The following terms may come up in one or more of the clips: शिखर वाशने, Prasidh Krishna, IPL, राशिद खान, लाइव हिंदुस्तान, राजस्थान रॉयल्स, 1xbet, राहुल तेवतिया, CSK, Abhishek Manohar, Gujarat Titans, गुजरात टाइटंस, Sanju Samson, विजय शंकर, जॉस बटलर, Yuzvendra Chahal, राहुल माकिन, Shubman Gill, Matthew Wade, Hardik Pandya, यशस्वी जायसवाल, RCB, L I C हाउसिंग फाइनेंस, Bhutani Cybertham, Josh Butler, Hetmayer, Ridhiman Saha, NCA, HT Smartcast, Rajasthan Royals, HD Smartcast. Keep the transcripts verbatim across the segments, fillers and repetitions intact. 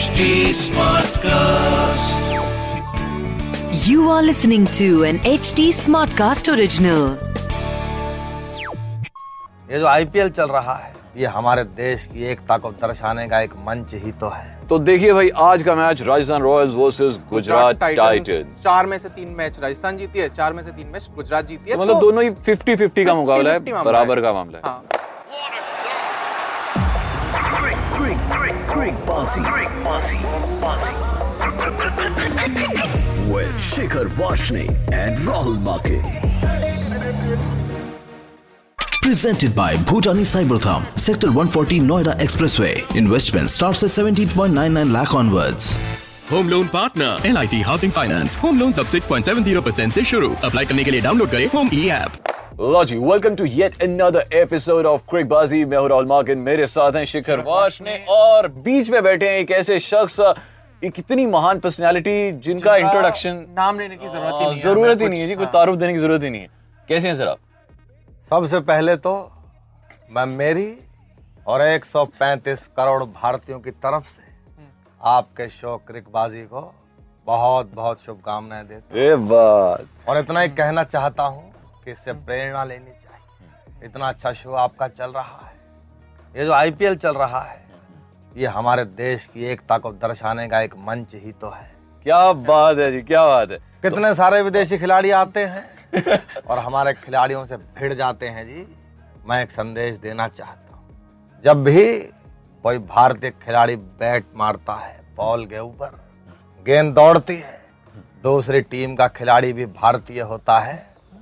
H D Smartcast. You are listening to an H D Smartcast original. ये जो I P L चल रहा है ये हमारे देश की एकता को दर्शाने का एक मंच ही तो है। तो देखिए भाई, आज का match राजस्थान रॉयल्स versus गुजरात टाइटंस। चार में से तीन मैच राजस्थान जीती है, चार में से तीन मैच गुजरात जीती है। मतलब तो दोनों ही फिफ्टी फिफ्टी का मुकाबला है, बराबर का मामला है। हाँ। Presented by Bhutani Cybertham, Sector one forty Noida Expressway. Investment starts at seventeen point nine nine lakh onwards. Home loan partner L I C हाउसिंग फाइनेंस। Home loan सब six point seven zero percent से शुरू। Apply करने के लिए download करें home E app. Logi, welcome to yet another episode of Crickbazi. मैं हूं राहुल माकिन, मेरे साथ हैं शिखर वाशने और बीच में बैठे हैं एक ऐसे शख्स, एक इतनी महान पर्सनालिटी जिनका इंट्रोडक्शन नाम लेने की जरूरत ही नहीं जरूरत ही नहीं है जी, कोई तारुफ देने की जरूरत ही नहीं है। कैसे हैं सर आप? सबसे पहले तो मैं मेरी और एक सौ पैंतीस करोड़ भारतीयों की तरफ से आपके शो क्रिकबाजी को बहुत बहुत शुभकामनाएं देते हूं और इतना ही कहना चाहता हूं कि इससे प्रेरणा लेनी चाहिए। इतना अच्छा शो आपका चल रहा है, ये जो आईपीएल चल रहा है ये हमारे देश की एकता को दर्शाने का एक मंच ही तो है। क्या बात है जी, क्या बात है। कितने तो... सारे विदेशी खिलाड़ी आते हैं और हमारे खिलाड़ियों से भिड़ जाते हैं जी। मैं एक संदेश देना चाहता हूँ, जब भी कोई भारतीय खिलाड़ी बैट मारता है बॉल के ऊपर, गेंद दौड़ती है, दूसरी टीम का खिलाड़ी भी भारतीय होता है,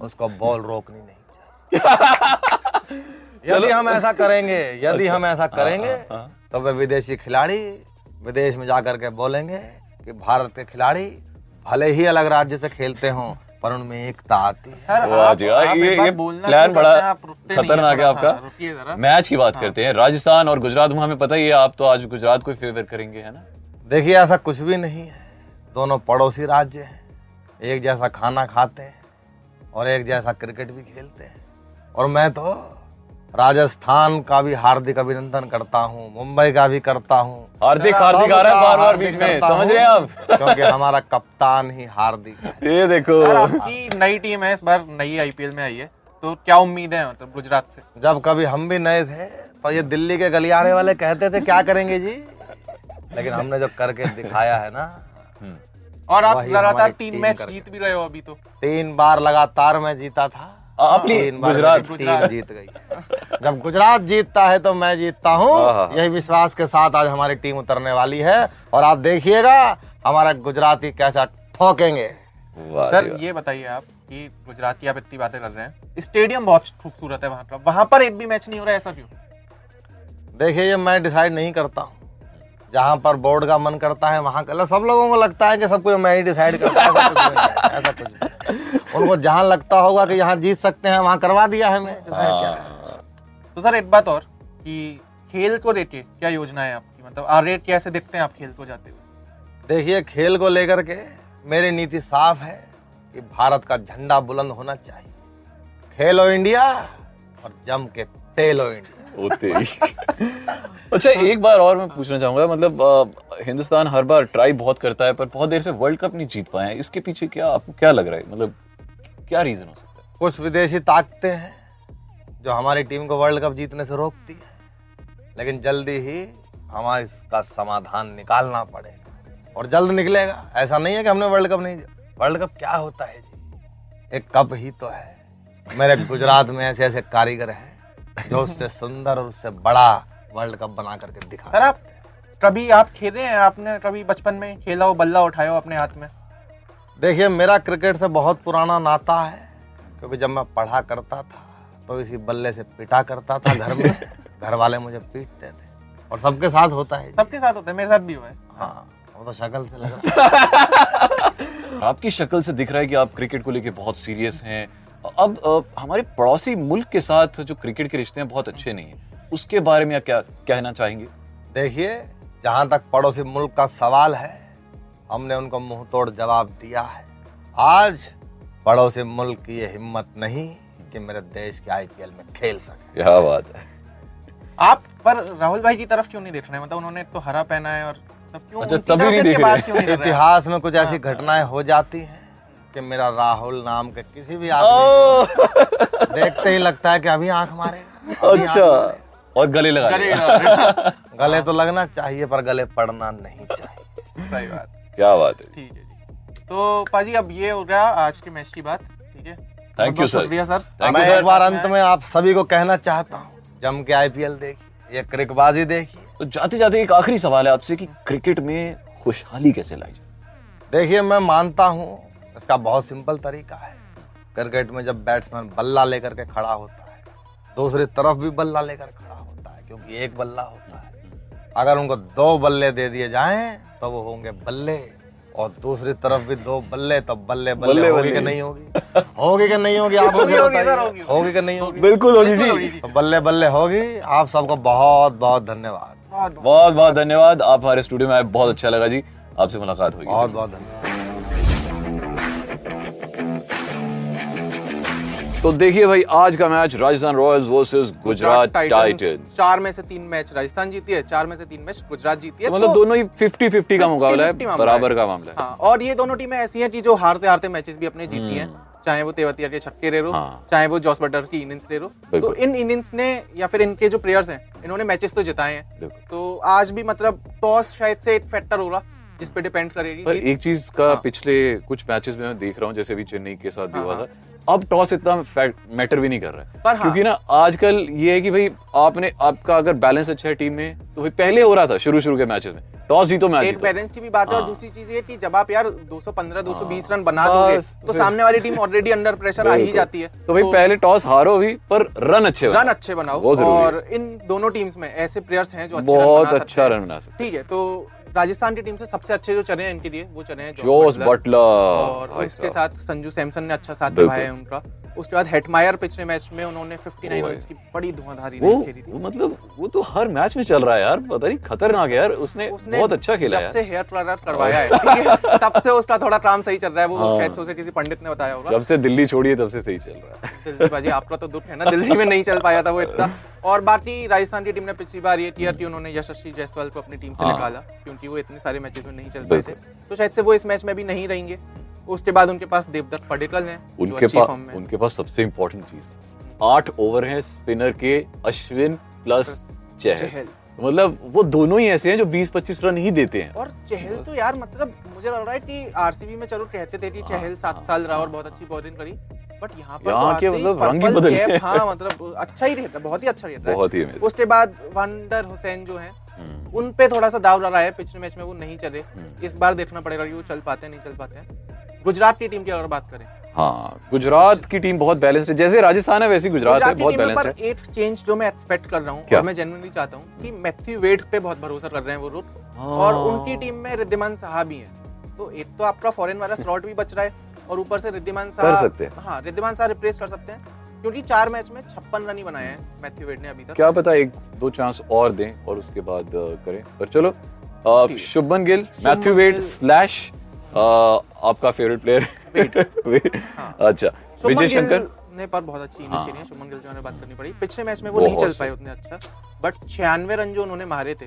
उसको बॉल रोकनी नहीं चाहिए। यदि हम ऐसा करेंगे यदि हम ऐसा करेंगे तो वे विदेशी खिलाड़ी विदेश में जाकर के बोलेंगे कि भारत के खिलाड़ी भले ही अलग राज्य से खेलते हों पर उनमें एकता आती है। प्लान बड़ा खतरनाक है आपका। मैच की बात करते हैं, राजस्थान और गुजरात में। हमें पता ही है आप तो आज गुजरात को फेवर करेंगे, है ना? देखिए, ऐसा कुछ भी नहीं है, दोनों पड़ोसी राज्य हैं, एक जैसा खाना खाते हैं और एक जैसा क्रिकेट भी खेलते हैं। और मैं तो राजस्थान का भी हार्दिक अभिनंदन करता हूँ, मुंबई का भी करता हूँ। हार्दिक हार्दिक आ रहा है बार बार बीच में, समझ रहे हैं आप? क्योंकि हमारा कप्तान ही हार्दिक है। ये देखो, आपकी नई टीम है, इस बार नई आईपीएल में आई है, तो क्या उम्मीद है मतलब गुजरात से? जब कभी हम भी नए थे तो ये दिल्ली के गलियारे वाले कहते थे क्या करेंगे जी, लेकिन हमने जो करके दिखाया है ना। और आप लगातार तीन मैच जीत भी रहे हो अभी तो। तीन बार लगातार मैं जीता था, गुजरात जीत गई। जब गुजरात जीतता है तो मैं जीतता हूँ, यही विश्वास के साथ आज हमारी टीम उतरने वाली है और आप देखिएगा हमारा गुजराती कैसा ठोकेंगे। सर ये बताइए आप कि गुजरात की आप इतनी बातें कर रहे हैं, स्टेडियम बहुत खूबसूरत है वहाँ का, वहाँ पर एक भी मैच नहीं हो रहा है, ऐसा क्यों? देखिये, ये मैं डिसाइड नहीं करता हूँ, जहाँ पर बोर्ड का मन करता है वहाँ का। सब लोगों को लगता है कि सब कुछ मैं ही डिसाइड करता हूँ, ऐसा कुछ नहीं। उनको जहाँ लगता होगा कि यहाँ जीत सकते हैं वहाँ करवा दिया है मैं। तो सर एक बात और, कि खेल को लेके क्या योजना है आपकी, मतलब आप रेट कैसे देखते हैं आप खेल को जाते हुए? देखिए, खेल को लेकर के मेरी नीति साफ है कि भारत का झंडा बुलंद होना चाहिए। खेलो इंडिया और जम के तेलो इंडिया। अच्छा, एक बार और मैं पूछना चाहूंगा, मतलब आ, हिंदुस्तान हर बार ट्राई बहुत करता है पर बहुत देर से वर्ल्ड कप नहीं जीत पाए हैं, इसके पीछे क्या आपको क्या लग रहा है, मतलब क्या रीजन हो सकता है? कुछ विदेशी ताकतें हैं जो हमारी टीम को वर्ल्ड कप जीतने से रोकती है, लेकिन जल्दी ही हमारा इसका समाधान निकालना पड़ेगा और जल्द निकलेगा। ऐसा नहीं है कि हमने वर्ल्ड कप नहीं जीता। वर्ल्ड कप क्या होता है जी, एक कप ही तो है। मेरे गुजरात में ऐसे ऐसे कारीगर हैं जो उससे सुंदर और उससे बड़ा वर्ल्ड कप बना करके दिखा। सर आप कभी आप खेले हैं, आपने कभी बचपन में खेला हो, बल्ला उठाया हो अपने हाथ में? देखिए, मेरा क्रिकेट से बहुत पुराना नाता है, क्योंकि जब मैं पढ़ा करता था तो इसी बल्ले से पिटा करता था घर में। घर वाले मुझे पीटते थे और सबके साथ होता है। सबके साथ होता है, मेरे साथ भी हुआ है। हाँ, वो तो शक्ल से लग रहा है। आपकी शक्ल से दिख रहा है कि आप क्रिकेट को लेके बहुत सीरियस हैं। अब आ, हमारे पड़ोसी मुल्क के साथ जो क्रिकेट के रिश्ते हैं बहुत अच्छे नहीं हैं, उसके बारे में आप क्या कहना चाहेंगे? देखिए, जहाँ तक पड़ोसी मुल्क का सवाल है, हमने उनको मुंह तोड़ जवाब दिया है। आज पड़ोसी मुल्क की ये हिम्मत नहीं कि मेरे देश के आईपीएल में खेल सके। क्या बात है आप। पर राहुल भाई की तरफ क्यों नहीं देख रहे हैं, मतलब उन्होंने तो हरा पहना है और अच्छा, तभी नहीं देख रहे। इतिहास में कुछ ऐसी घटनाएं हो जाती हैं कि मेरा राहुल नाम के किसी भी आदमी देखते ही लगता है कि अभी आंख मारेगा। अच्छा, और गले लगा। गले तो लगना चाहिए पर गले पड़ना नहीं चाहिए। सही बात, क्या बात है। ठीक है जी, तो पाजी अब ये हो गया आज के मैच की बात। ठीक है, थैंक यू सर। सर मैं एक बार अंत में आप सभी को कहना चाहता हूँ, जम के आईपीएल देखिए, ये क्रिकबाजी देखिए। तो जाते जाते एक आखिरी सवाल है आपसे कि क्रिकेट में खुशहाली कैसे लाई जाए। देखिए, मैं मानता हूँ इसका बहुत सिंपल तरीका है। क्रिकेट में जब बैट्समैन बल्ला लेकर के खड़ा होता है, दूसरी तरफ भी बल्ला लेकर खड़ा होता है, क्योंकि एक बल्ला होता है। अगर उनको दो बल्ले दे दिए जाएं तो वो होंगे बल्ले, और दूसरी तरफ भी दो बल्ले, तो बल्ले बल्ले होगी कि नहीं होगी? होगी कि नहीं होगी? आप होगी कि नहीं होगी? बिल्कुल होगी जी। बल्ले बल्ले होगी। आप सबको बहुत बहुत धन्यवाद। बहुत बहुत धन्यवाद, आप हमारे स्टूडियो में आए, बहुत अच्छा लगा जी। आपसे मुलाकात होगी। बहुत बहुत धन्यवाद। तो देखिए भाई, आज का match राजस्थान रॉयल्स versus गुजरात टाइटंस। चार में से तीन मैच राजस्थान जीती है, चार में से तीन मैच गुजरात जीती है। मतलब दोनों ही फिफ्टी फिफ्टी का मुकाबला है, बराबर का मामला है। और ये दोनों टीमें ऐसी हैं कि जो हारते हारते मैचेस भी अपने जीती हैं, चाहे वो तेवतिया के छक्के ले लो, हाँ। चाहे वो जॉस बटलर की इनिंग्स ले लो। तो इन इनिंग्स ने या फिर इनके जो प्लेयर्स हैं, इन्होंने मैचेस तो जिताए हैं। तो आज भी मतलब टॉस शायद से एक फैक्टर होगा जिस पे डिपेंड करेगी। पर एक चीज का, हाँ। पिछले कुछ मैचेस में मैं देख रहा हूँ, जैसे भी चेन्नई के साथ भी हुआ था, अब टॉस इतना मैटर भी नहीं कर रहा है, क्योंकि ना आजकल ये है कि भाई आपने आपका अगर बैलेंस अच्छा है टीम में, तो भाई पहले हो रहा था शुरू शुरू के मैचेस में टॉस जीतो मैच। एक बैलेंस की भी बात है, और दूसरी चीज ये कि जब आप यार दो सौ पंद्रह दो सौ बीस रन बना दोगे तो सामने वाली टीम ऑलरेडी अंडर प्रेशर आ ही जाती है। तो भाई पहले टॉस हारो भी, पर रन अच्छे रन अच्छे बनाओ। और इन दोनों टीम्स में ऐसे प्लेयर्स हैं जो बहुत अच्छा रन बना सकते हैं। ठीक है, तो राजस्थान की टीम से सबसे अच्छे जो चले हैं इनके लिए, वो चले हैं जोश बटलर, और उसके साथ संजू सैमसन ने अच्छा साथ निभाया है उनका। उसके बाद हेटमायर पिछले मैच में उन्होंने उनसठ रन की बड़ी धुआंधार इनिंग्स खेली थी। मतलब वो तो हर मैच में चल रहा है यार, पता नहीं खतरनाक है यार। उसने, उसने बहुत अच्छा खेला है, जब से हेयर कलर करवाया है तब से उसका थोड़ा काम सही चल रहा है। वो शायद से किसी पंडित ने बताया होगा, जब से दिल्ली छोड़ी है तब से सही चल रहा है। दिल्ली भाजी आपका तो दुख है ना, दिल्ली में नहीं चल पाया था वो इतना। और बाकी राजस्थान की टीम ने पिछली बार ये किया कि उन्होंने यशस्वी जायसवाल को अपनी टीम से निकाला, क्योंकि वो इतने सारे मैचेस में नहीं चल पाए थे। तो शायद से वो इस मैच में भी नहीं रहेंगे। उसके बाद उनके पास देवदत्त पडिक्कल हैं, उनके पास उनके पास सबसे इम्पोर्टेंट चीज आठ ओवर हैं स्पिनर के, अश्विन प्लस चहल। मतलब वो दोनों ही ऐसे हैं जो बीस पच्चीस रन ही देते हैं। और चहल तो यार मतलब मुझे लग रहा है कि आरसीबी में चलो कहते थे कि चहल सात साल रहा और बहुत अच्छी बॉलिंग करी, बट यहाँ पर यहाँ के मतलब रंग ही बदल गए। हाँ मतलब अच्छा ही रहता, बहुत ही अच्छा रहता है। उसके बाद वंडर हुसैन जो है उन पे थोड़ा सा दाव रहा है, पिछले मैच में वो नहीं चले। इस बार देखना पड़ेगा कि वो चल पाते हैं नहीं चल पाते हैं। गुजरात की टीम की अगर बात करें, हाँ गुजरात की टीम बहुत बैलेंस्ड है, जैसे राजस्थान है वैसे गुजरात है, बहुत बैलेंस्ड है। पर एक चेंज जो मैं एक्सपेक्ट कर रहा हूँ और मैं जेन्युइनली चाहता हूँ कि मैथ्यू वेड पे बहुत भरोसा कर रहे हैं वो लोग, हाँ। और उनकी टीम में रिद्धिमान साहा भी हैं, तो एक तो आपका फॉरेन वाला स्लॉट भी बच रहा है, और ऊपर से रिद्धिमान साहा कर सकते हैं। हाँ, रिद्धिमान साहा रिप्लेस कर सकते हैं, क्योंकि चार मैच में छप्पन रन ही बनाए हैं मैथ्यू वेड ने अभी तक। क्या पता एक दो चांस और दें और उसके बाद करें। पर चलो, Shubman Gill, Matthew Wade slash आपका फेवरेट प्लेयर, अच्छा विजय शंकर ने पर बहुत अच्छी इनिंग्स खेली है। शुभमन गिल जो ने बात करनी पड़ी, पिछले मैच में वो नहीं चल पाए उतने अच्छा, बट छियानवे रन जो उन्होंने मारे थे,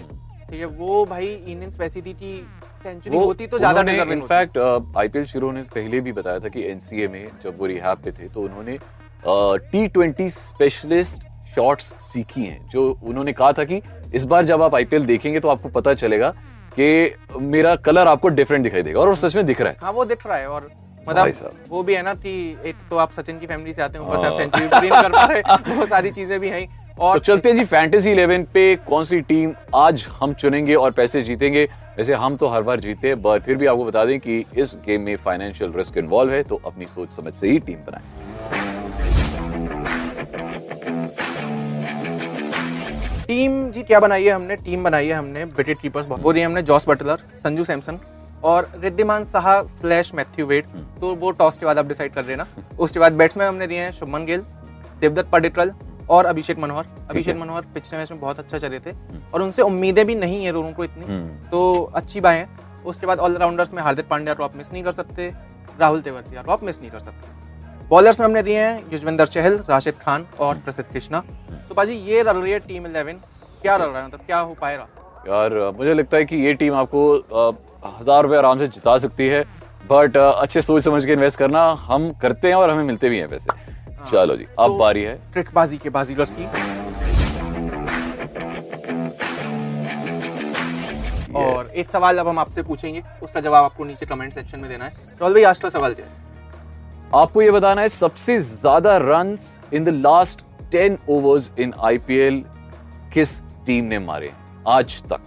ठीक है, वो भाई इनिंग्स वैसी थी कि सेंचुरी होती तो ज्यादा डिजर्विंग होती। इनफैक्ट आईपीएल शुरू होने से पहले भी बताया था कि एनसीए में जब वो रिहैब पे थे तो उन्होंने टी ट्वेंटी स्पेशलिस्ट शॉट्स सीखी हैं, जो उन्होंने कहा था कि इस बार जब आप आईपीएल देखेंगे तो आपको पता चलेगा कि मेरा कलर आपको डिफरेंट दिखाई देगा, और वो सच में दिख रहा है। हाँ वो दिख रहा है। और मतलब वो भी है ना कि एक तो आप सचिन की फैमिली से आते हैं, ऊपर से आप सेंचुरी प्रिंट कर पा रहे हैं, वो सारी चीजें भी हैं। और तो चलते हैं जी फैंटेसी इलेवन पे, कौन सी टीम आज हम चुनेंगे और पैसे जीतेंगे। वैसे हम तो हर बार जीते हैं, पर फिर भी आपको बता दें कि इस गेम में फाइनेंशियल रिस्क इन्वॉल्व है, तो अपनी सोच समझ से ही टीम बनाएं। टीम जी क्या बनाई है हमने? टीम बनाई है हमने विकेट कीपर्स बहुत बोल रही है हमने जॉस बटलर, संजू सैमसन और Wriddhiman Saha slash Matthew Wade. तो वो टॉस के बाद आप डिसाइड कर लेना। उसके बाद बैट्समैन हमने दिए हैं शुभमन गिल, देवदत्त पडिक्कल और अभिषेक मनोहर। अभिषेक मनोहर पिछले मैच में बहुत अच्छा चले थे और उनसे उम्मीदें भी नहीं है दोनों को इतनी, तो अच्छी बात है। उसके बाद ऑलराउंडर्स में हार्दिक पांड्या को आप मिस नहीं कर सकते, राहुल तेवतिया को आप मिस नहीं कर सकते। बॉलर्स में हमने दिए हैं युजवेंद्र चहल, राशिद खान और प्रसिद्ध कृष्णा। तो बाजी ये रल रही है टीम इलेवन। क्या रल रहा है मतलब, क्या हो पाएगा? यार मुझे लगता है कि ये टीम आपको हज़ार रुपये आराम से जिता सकती है, बट अच्छे सोच समझ के इन्वेस्ट करना, हम करते हैं और हमें मिलते भी हैं पैसे। चलो जी, अब तो बारी है ट्रिकबाजी के बाजीगर की। yes. और एक सवाल अब हम आपसे पूछेंगे, उसका जवाब आपको नीचे कमेंट सेक्शन में देना है। राहुल भाई, आज का सवाल क्या है? आपको ये बताना है सबसे ज्यादा run in the last ten overs in IPL किस टीम ने मारे आज तक,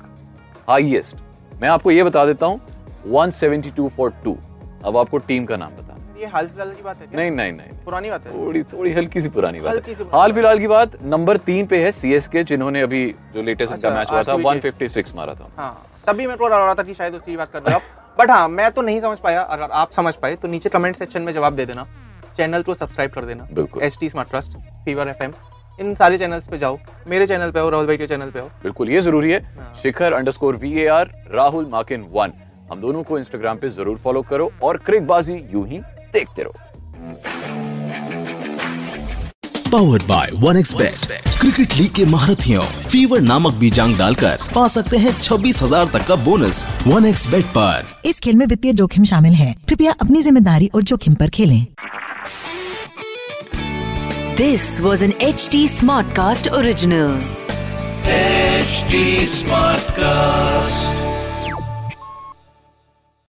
हाईएस्ट। मैं आपको ये बता देता हूँ, one seventy two for two. अब आपको टीम का नाम बताना। ये हाल फिलहाल की बात है क्या? नहीं नहीं नहीं, पुरानी बात है, थोड़ी थोड़ी हल्की सी पुरानी बात है। हाल फिलहाल की बात नंबर तीन पे है सीएसके, जिन्होंने अभी जो लेटेस्ट अच्छा, मैच हुआ था वन फिफ्टी सिक्स मारा था। हाँ, तभी मैं थोड़ा डर रहा था कि शायद उसी बात कर रहे हो आप, बट हाँ मैं तो नहीं समझ पाया। अगर आप समझ पाए तो नीचे कमेंट सेक्शन में जवाब दे देना। चैनल को सब्सक्राइब कर देना, बिल्कुल एचटी स्मार्टकास्ट, फीवर एफएम, इन सारे चैनल्स पे जाओ, मेरे चैनल पे हो, राहुल भाई के चैनल पे हो, बिल्कुल ये जरूरी है। शिखर अंडरस्कोर वीएआर, राहुल मार्किन वन, हम दोनों को इंस्टाग्राम पे जरूर फॉलो करो और क्रिकबाजी यूं ही देखते रहो। Powered by one x bet. Cricket league के महारथियों, फीवर नामक बीजांग डालकर पा सकते हैं छब्बीस हज़ार तक का बोनस वन एक्स बेट पर। इस खेल में वित्तीय जोखिम शामिल है, कृपया अपनी जिम्मेदारी और जोखिम पर खेलें। This was an H D Smartcast original. H D Smartcast.